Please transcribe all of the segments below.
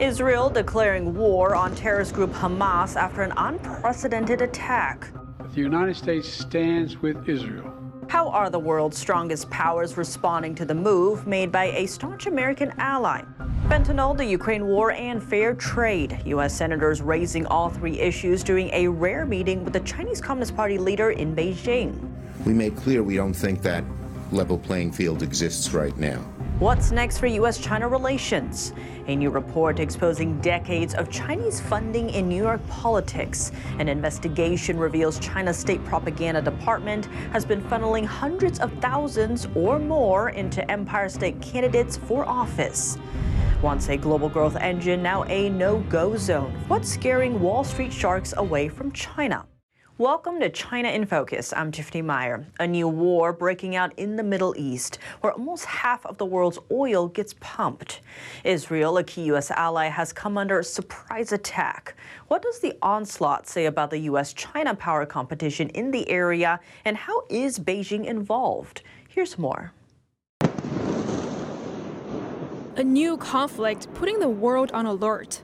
Israel declaring war on terrorist group Hamas after an unprecedented attack. The United States stands with Israel. How are the world's strongest powers responding to the move made by a staunch American ally? Fentanyl, the Ukraine war, and fair trade. U.S. senators raising all three issues during a rare meeting with the Chinese Communist Party leader in Beijing. We made clear we don't think that level playing field exists right now. What's next for U.S.-China relations? A new report exposing decades of Chinese funding in New York politics. An investigation reveals China's State Propaganda Department has been funneling hundreds of thousands or more into Empire State candidates for office. Once a global growth engine, now a no-go zone. What's scaring Wall Street sharks away from China? Welcome to China in Focus. I'm Tiffany Meyer. A new war breaking out in the Middle East, where almost half of the world's oil gets pumped. Israel, a key U.S. ally, has come under a surprise attack. What does the onslaught say about the U.S.-China power competition in the area, and how is Beijing involved? Here's more. A new conflict putting the world on alert.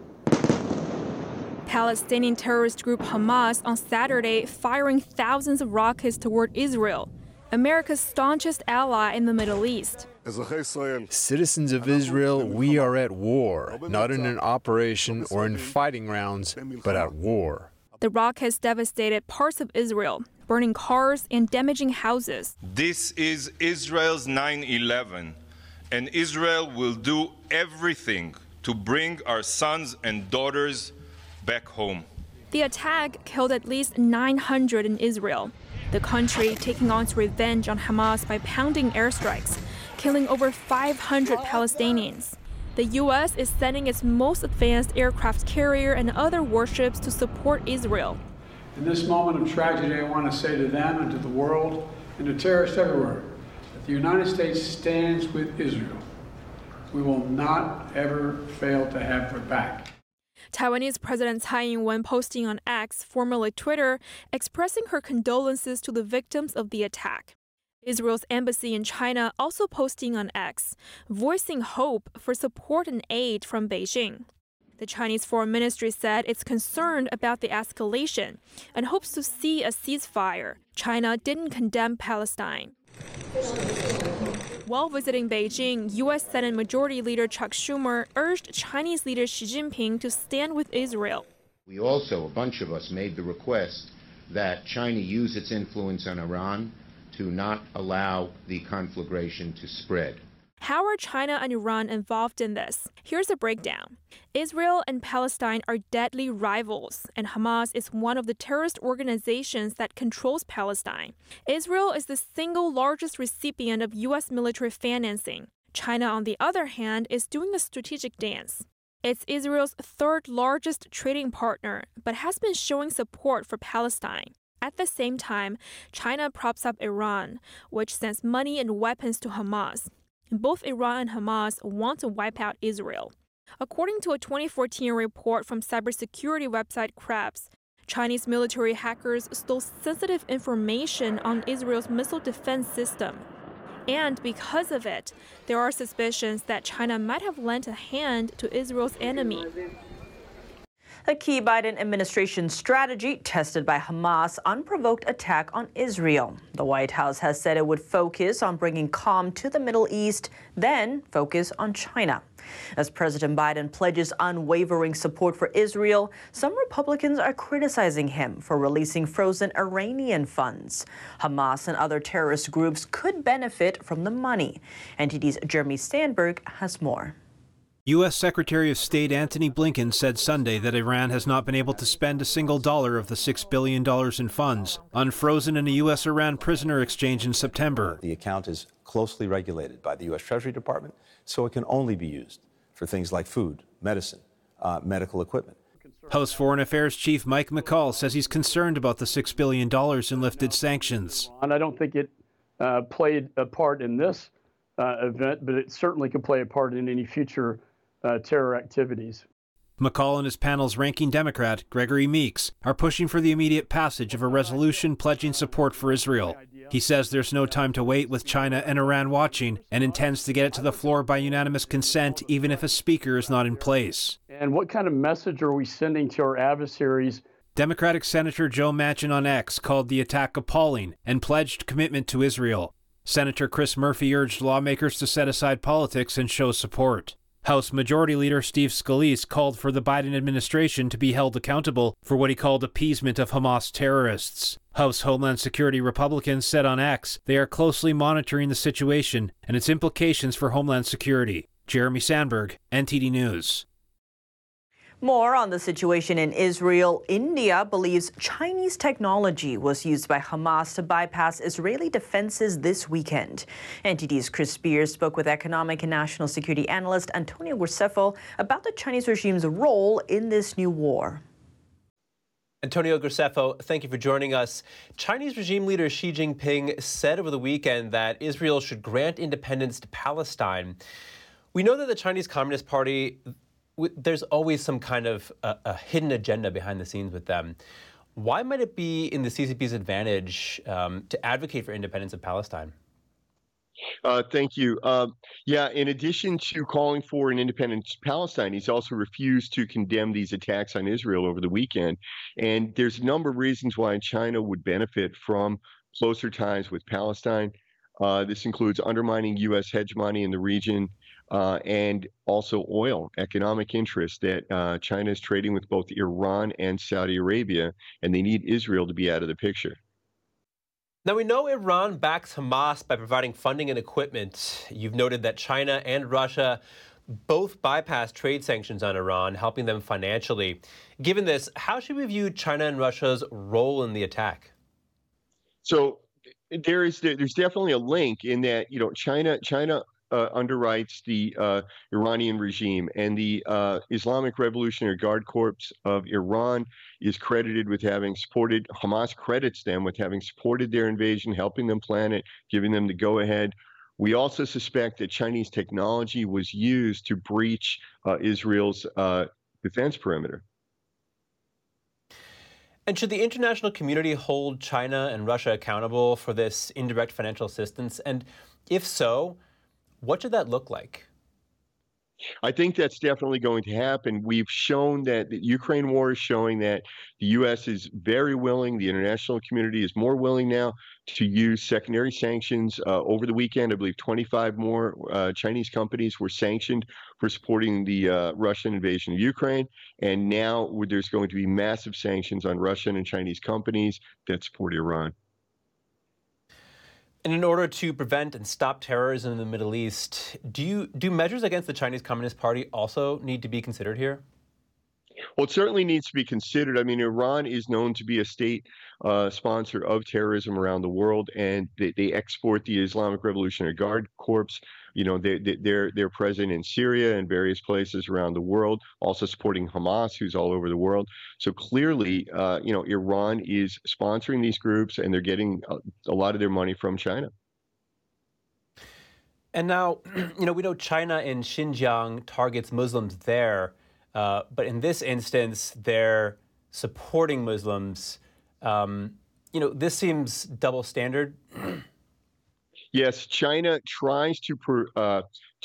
Palestinian terrorist group Hamas on Saturday firing thousands of rockets toward Israel, America's staunchest ally in the Middle East. Citizens of Israel, we are at war, not in an operation or in fighting rounds, but at war. The rockets devastated parts of Israel, burning cars and damaging houses. This is Israel's 9/11, and Israel will do everything to bring our sons and daughters back home. The attack killed at least 900 in Israel, the country taking on its revenge on Hamas by pounding airstrikes, killing over 500 Palestinians. The U.S. is sending its most advanced aircraft carrier and other warships to support Israel. In this moment of tragedy, I want to say to them and to the world and to terrorists everywhere that the United States stands with Israel. We will not ever fail to have their back. Taiwanese President Tsai Ing-wen posting on X, formerly Twitter, expressing her condolences to the victims of the attack. Israel's embassy in China also posting on X, voicing hope for support and aid from Beijing. The Chinese Foreign Ministry said it's concerned about the escalation and hopes to see a ceasefire. China didn't condemn Palestine. While visiting Beijing, U.S. Senate Majority Leader Chuck Schumer urged Chinese leader Xi Jinping to stand with Israel. We also, a bunch of us, made the request that China use its influence on Iran to not allow the conflagration to spread. How are China and Iran involved in this? Here's a breakdown. Israel and Palestine are deadly rivals, and Hamas is one of the terrorist organizations that controls Palestine. Israel is the single largest recipient of U.S. military financing. China, on the other hand, is doing a strategic dance. It's Israel's third largest trading partner, but has been showing support for Palestine. At the same time, China props up Iran, which sends money and weapons to Hamas. Both Iran and Hamas want to wipe out Israel. According to a 2014 report from cybersecurity website Krebs, Chinese military hackers stole sensitive information on Israel's missile defense system. And because of it, there are suspicions that China might have lent a hand to Israel's enemy. A key Biden administration strategy tested by Hamas' unprovoked attack on Israel. The White House has said it would focus on bringing calm to the Middle East, then focus on China. As President Biden pledges unwavering support for Israel, some Republicans are criticizing him for releasing frozen Iranian funds. Hamas and other terrorist groups could benefit from the money. NTD's Jeremy Sandberg has more. U.S. Secretary of State Antony Blinken said Sunday that Iran has not been able to spend a single dollar of the $6 billion in funds unfrozen in a U.S.-Iran prisoner exchange in September. The account is closely regulated by the U.S. Treasury Department, so it can only be used for things like food, medicine, medical equipment. House Foreign Affairs Chief Mike McCaul says he's concerned about the $6 billion in lifted sanctions. And I don't think it played a part in this event, but it certainly could play a part in any future terror activities. McCaul and his panel's ranking Democrat, Gregory Meeks, are pushing for the immediate passage of a resolution pledging support for Israel. He says there's no time to wait with China and Iran watching and intends to get it to the floor by unanimous consent, even if a speaker is not in place. And what kind of message are we sending to our adversaries? Democratic Senator Joe Manchin on X called the attack appalling and pledged commitment to Israel. Senator Chris Murphy urged lawmakers to set aside politics and show support. House Majority Leader Steve Scalise called for the Biden administration to be held accountable for what he called appeasement of Hamas terrorists. House Homeland Security Republicans said on X they are closely monitoring the situation and its implications for Homeland Security. Jeremy Sandberg, NTD News. More on the situation in Israel. India believes Chinese technology was used by Hamas to bypass Israeli defenses this weekend. NTD's Chris Spears spoke with economic and national security analyst Antonio Graceffo about the Chinese regime's role in this new war. Antonio Graceffo, thank you for joining us. Chinese regime leader Xi Jinping said over the weekend that Israel should grant independence to Palestine. We know that the Chinese Communist Party, there's always some kind of a hidden agenda behind the scenes with them. Why might it be in the CCP's advantage to advocate for independence of Palestine? Thank you. In addition to calling for an independent Palestine, he's also refused to condemn these attacks on Israel over the weekend. And there's a number of reasons why China would benefit from closer ties with Palestine. This includes undermining U.S. hegemony in the region, and also oil, economic interests that China is trading with both Iran and Saudi Arabia, and they need Israel to be out of the picture. Now, we know Iran backs Hamas by providing funding and equipment. You've noted that China and Russia both bypassed trade sanctions on Iran, helping them financially. Given this, how should we view China and Russia's role in the attack? So there's definitely a link in that, China underwrites the Iranian regime, and the Islamic Revolutionary Guard Corps of Iran is credited with having supported, Hamas credits them with having supported their invasion, helping them plan it, giving them the go-ahead. We also suspect that Chinese technology was used to breach Israel's defense perimeter. And should the international community hold China and Russia accountable for this indirect financial assistance? And if so, what should that look like? I think that's definitely going to happen. We've shown that the Ukraine war is showing that the U.S. is very willing, the international community is more willing now to use secondary sanctions. Over the weekend, I believe 25 more Chinese companies were sanctioned for supporting the Russian invasion of Ukraine. And now there's going to be massive sanctions on Russian and Chinese companies that support Iran. And in order to prevent and stop terrorism in the Middle East, do measures against the Chinese Communist Party also need to be considered here? Well, it certainly needs to be considered. I mean, Iran is known to be a state sponsor of terrorism around the world, and they export the Islamic Revolutionary Guard Corps. They're present in Syria and various places around the world, also supporting Hamas, who's all over the world. So clearly, Iran is sponsoring these groups, and they're getting a lot of their money from China. And now, we know China in Xinjiang targets Muslims there, but in this instance, they're supporting Muslims. This seems double standard. Yes, China tries to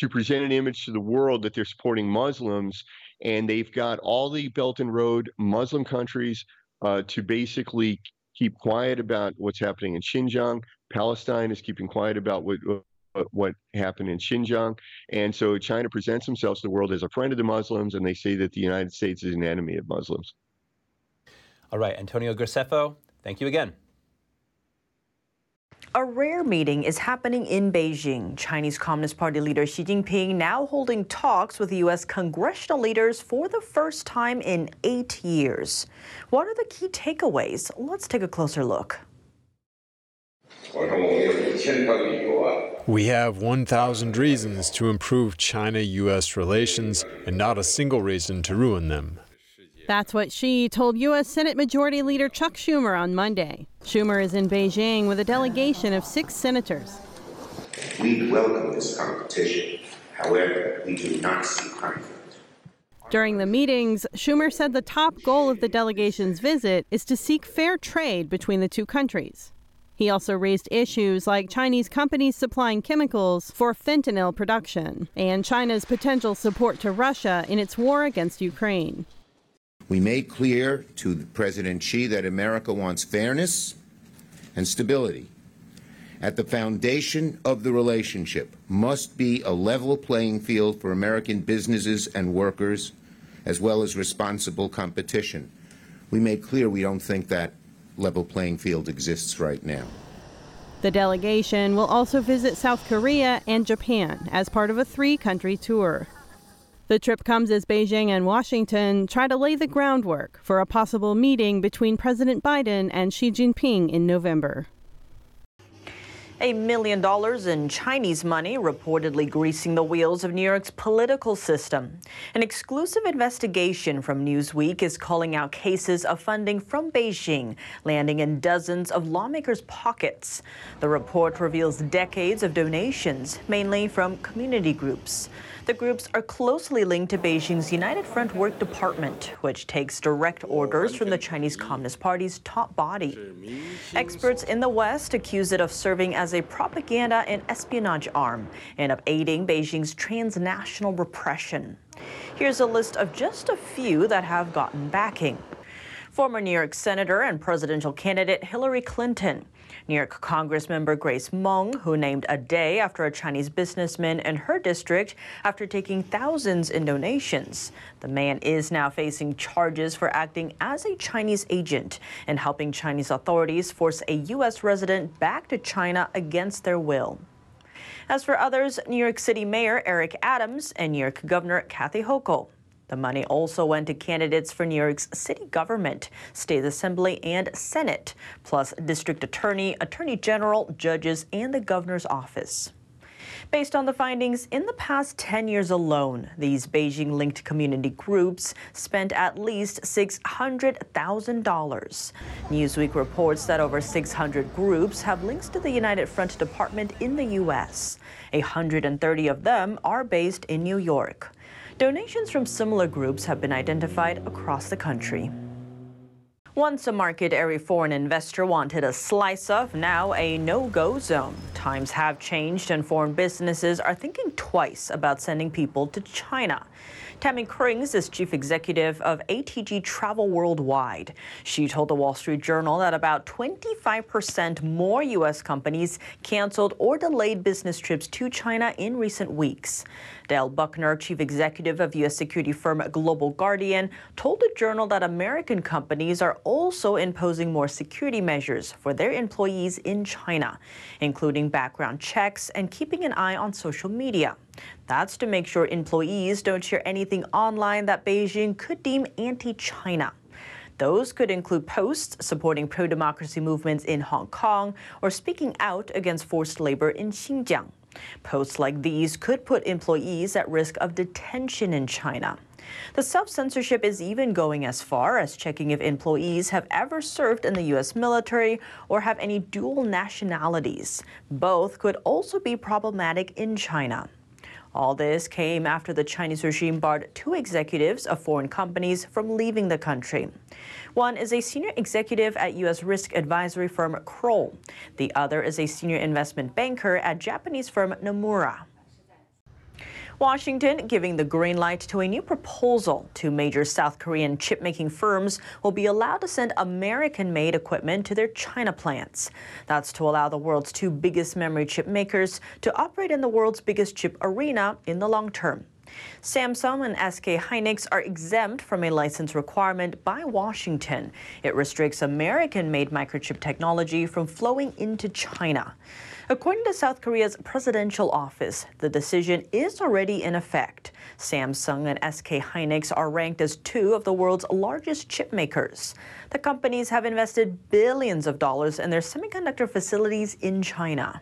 present an image to the world that they're supporting Muslims, and they've got all the Belt and Road Muslim countries to basically keep quiet about what's happening in Xinjiang. Palestine is keeping quiet about what happened in Xinjiang, and so China presents themselves to the world as a friend of the Muslims, and they say that the United States is an enemy of Muslims. All right, Antonio Graceffo, thank you again. A rare meeting is happening in Beijing. Chinese Communist Party leader Xi Jinping now holding talks with U.S. congressional leaders for the first time in 8 years. What are the key takeaways? Let's take a closer look. We have 1,000 reasons to improve China-U.S. relations and not a single reason to ruin them. That's what Xi told U.S. Senate Majority Leader Chuck Schumer on Monday. Schumer is in Beijing with a delegation of 6 senators. We welcome this competition. However, we do not see conflict. During the meetings, Schumer said the top goal of the delegation's visit is to seek fair trade between the two countries. He also raised issues like Chinese companies supplying chemicals for fentanyl production and China's potential support to Russia in its war against Ukraine. We made clear to President Xi that America wants fairness and stability. At the foundation of the relationship must be a level playing field for American businesses and workers, as well as responsible competition. We made clear we don't think that level playing field exists right now. The delegation will also visit South Korea and Japan as part of a three-country tour. The trip comes as Beijing and Washington try to lay the groundwork for a possible meeting between President Biden and Xi Jinping in November. $1 million in Chinese money reportedly greasing the wheels of New York's political system. An exclusive investigation from Newsweek is calling out cases of funding from Beijing, landing in dozens of lawmakers' pockets. The report reveals decades of donations, mainly from community groups. The groups are closely linked to Beijing's United Front Work Department, which takes direct orders from the Chinese Communist Party's top body. Experts in the West accuse it of serving as a propaganda and espionage arm and of aiding Beijing's transnational repression. Here's a list of just a few that have gotten backing. Former New York Senator and presidential candidate Hillary Clinton, New York Congressmember Grace Meng, who named a day after a Chinese businessman in her district after taking thousands in donations. The man is now facing charges for acting as a Chinese agent and helping Chinese authorities force a U.S. resident back to China against their will. As for others, New York City Mayor Eric Adams and New York Governor Kathy Hochul. The money also went to candidates for New York's city government, state assembly, and Senate, plus district attorney, attorney general, judges, and the governor's office. Based on the findings, in the past 10 years alone, these Beijing-linked community groups spent at least $600,000. Newsweek reports that over 600 groups have links to the United Front Department in the U.S. 130 of them are based in New York. Donations from similar groups have been identified across the country. Once a market-area foreign investor wanted a slice of, now a no-go zone. Times have changed and foreign businesses are thinking twice about sending people to China. Tammy Krings is chief executive of ATG Travel Worldwide. She told the Wall Street Journal that about 25% more U.S. companies canceled or delayed business trips to China in recent weeks. Dale Buckner, chief executive of U.S. security firm Global Guardian, told the Journal that American companies are also imposing more security measures for their employees in China, including background checks and keeping an eye on social media. That's to make sure employees don't share anything online that Beijing could deem anti-China. Those could include posts supporting pro-democracy movements in Hong Kong or speaking out against forced labor in Xinjiang. Posts like these could put employees at risk of detention in China. The self-censorship is even going as far as checking if employees have ever served in the U.S. military or have any dual nationalities. Both could also be problematic in China. All this came after the Chinese regime barred two executives of foreign companies from leaving the country. One is a senior executive at U.S. risk advisory firm Kroll. The other is a senior investment banker at Japanese firm Nomura. Washington giving the green light to a new proposal. Two major South Korean chip-making firms will be allowed to send American-made equipment to their China plants. That's to allow the world's two biggest memory chip makers to operate in the world's biggest chip arena in the long term. Samsung and SK Hynix are exempt from a license requirement by Washington. It restricts American-made microchip technology from flowing into China. According to South Korea's presidential office, the decision is already in effect. Samsung and SK Hynix are ranked as two of the world's largest chip makers. The companies have invested billions of dollars in their semiconductor facilities in China.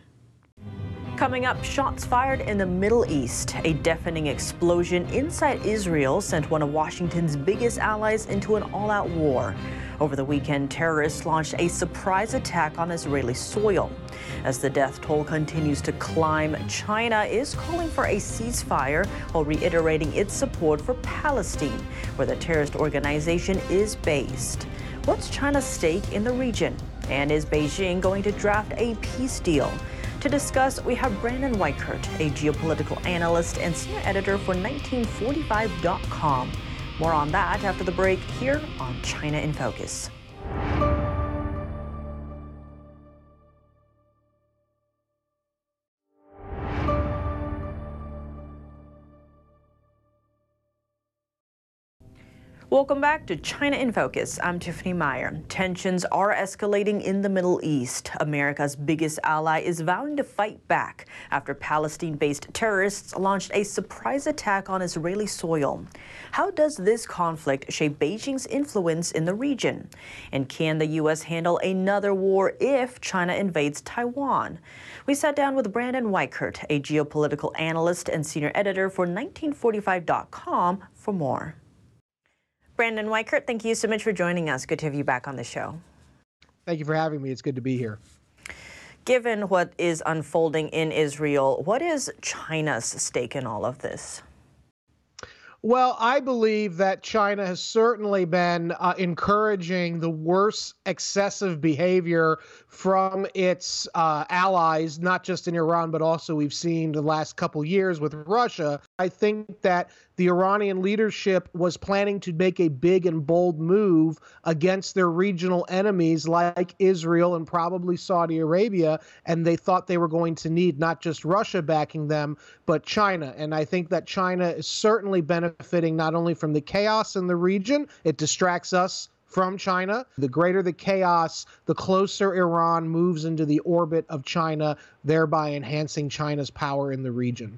Coming up, shots fired in the Middle East. A deafening explosion inside Israel sent one of Washington's biggest allies into an all-out war. Over the weekend, terrorists launched a surprise attack on Israeli soil. As the death toll continues to climb, China is calling for a ceasefire while reiterating its support for Palestine, where the terrorist organization is based. What's China's stake in the region? And is Beijing going to draft a peace deal? To discuss, we have Brandon Weichert, a geopolitical analyst and senior editor for 1945.com. More on that after the break here on China in Focus. Welcome back to China in Focus. I'm Tiffany Meyer. Tensions are escalating in the Middle East. America's biggest ally is vowing to fight back after Palestine-based terrorists launched a surprise attack on Israeli soil. How does this conflict shape Beijing's influence in the region? And can the U.S. handle another war if China invades Taiwan? We sat down with Brandon Weichert, a geopolitical analyst and senior editor for 1945.com, for more. Brandon Weichert, thank you so much for joining us. Good to have you back on the show. Thank you for having me. It's good to be here. Given what is unfolding in Israel, what is China's stake in all of this? Well, I believe that China has certainly been encouraging the worst excessive behavior from its allies, not just in Iran, but also we've seen the last couple years with Russia. I think that the Iranian leadership was planning to make a big and bold move against their regional enemies like Israel and probably Saudi Arabia, and they thought they were going to need not just Russia backing them, but China. And I think that China is certainly benefiting not only from the chaos in the region, it distracts us from China. The greater the chaos, the closer Iran moves into the orbit of China, thereby enhancing China's power in the region.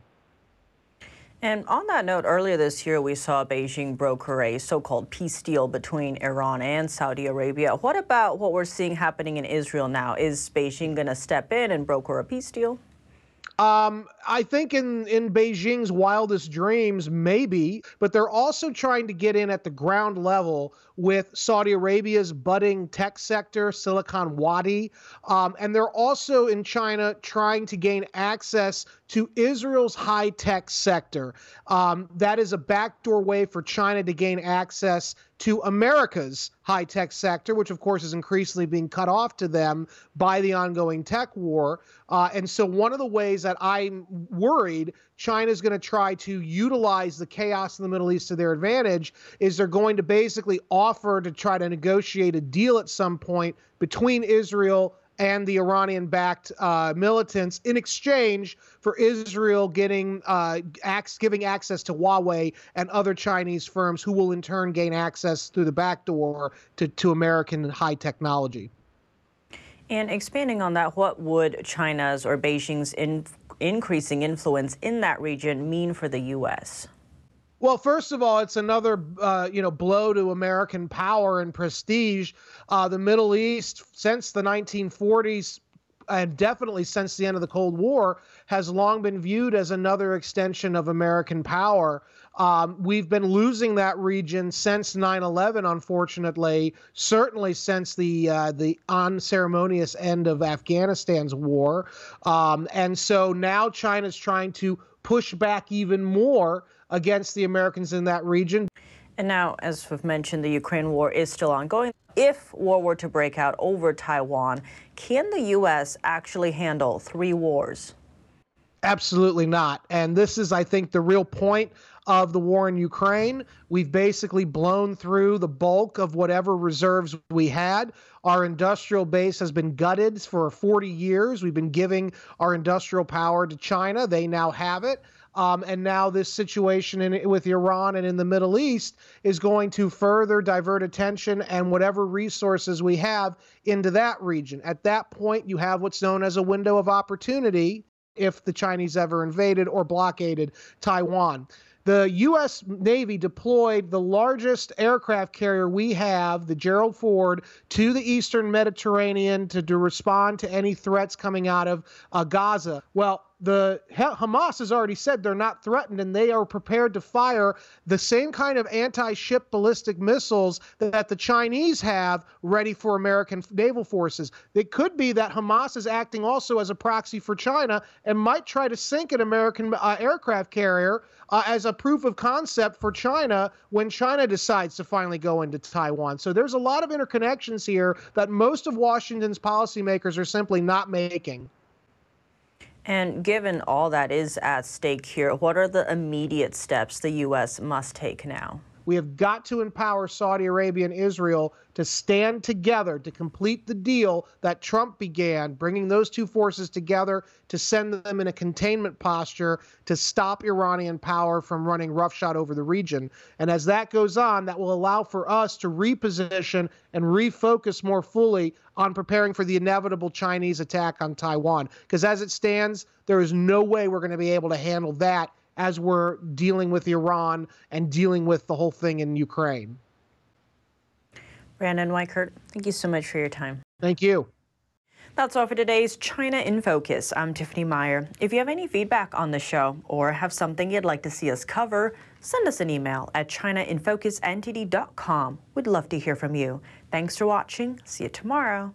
And on that note, earlier this year, we saw Beijing broker a so-called peace deal between Iran and Saudi Arabia. What about what we're seeing happening in Israel now? Is Beijing going to step in and broker a peace deal? I think in Beijing's wildest dreams, maybe, but they're also trying to get in at the ground level with Saudi Arabia's budding tech sector, Silicon Wadi. And they're also in China trying to gain access to Israel's high-tech sector. That is a backdoor way for China to gain access to America's high-tech sector, which, of course, is increasingly being cut off to them by the ongoing tech war. And so one of the ways that I'm worried China's going to try to utilize the chaos in the Middle East to their advantage is they're going to basically offer to try to negotiate a deal at some point between Israel and the Iranian-backed militants in exchange for Israel getting giving access to Huawei and other Chinese firms who will in turn gain access through the back door to American high technology. And expanding on that, what would China's or Beijing's increasing influence in that region mean for the U.S.? Well, first of all, it's another blow to American power and prestige. The Middle East, since the 1940s, and definitely since the end of the Cold War, has long been viewed as another extension of American power. We've been losing that region since 9/11, unfortunately, certainly since the unceremonious end of Afghanistan's war. And so now China's trying to push back even more against the Americans in that region. And now, as we've mentioned, the Ukraine war is still ongoing. If war were to break out over Taiwan, can the U.S. actually handle three wars? Absolutely not. And this is, I think, the real point of the war in Ukraine. We've basically blown through the bulk of whatever reserves we had. Our industrial base has been gutted for 40 years. We've been giving our industrial power to China. They now have it. And now this situation with Iran and in the Middle East is going to further divert attention and whatever resources we have into that region. At that point, you have what's known as a window of opportunity if the Chinese ever invaded or blockaded Taiwan. The U.S. Navy deployed the largest aircraft carrier we have, the Gerald Ford, to the eastern Mediterranean to respond to any threats coming out of Gaza. Well, the Hamas has already said they're not threatened, and they are prepared to fire the same kind of anti-ship ballistic missiles that the Chinese have ready for American naval forces. It could be that Hamas is acting also as a proxy for China and might try to sink an American aircraft carrier as a proof of concept for China when China decides to finally go into Taiwan. So there's a lot of interconnections here that most of Washington's policymakers are simply not making. And given all that is at stake here, what are the immediate steps the U.S. must take now? We have got to empower Saudi Arabia and Israel to stand together to complete the deal that Trump began, bringing those two forces together to send them in a containment posture to stop Iranian power from running roughshod over the region. And as that goes on, that will allow for us to reposition and refocus more fully on preparing for the inevitable Chinese attack on Taiwan. Because as it stands, there is no way we're going to be able to handle that as we're dealing with Iran and dealing with the whole thing in Ukraine. Brandon Weichert, thank you so much for your time. Thank you. That's all for today's China in Focus. I'm Tiffany Meyer. If you have any feedback on the show or have something you'd like to see us cover, send us an email at chinainfocusntd.com. We'd love to hear from you. Thanks for watching. See you tomorrow.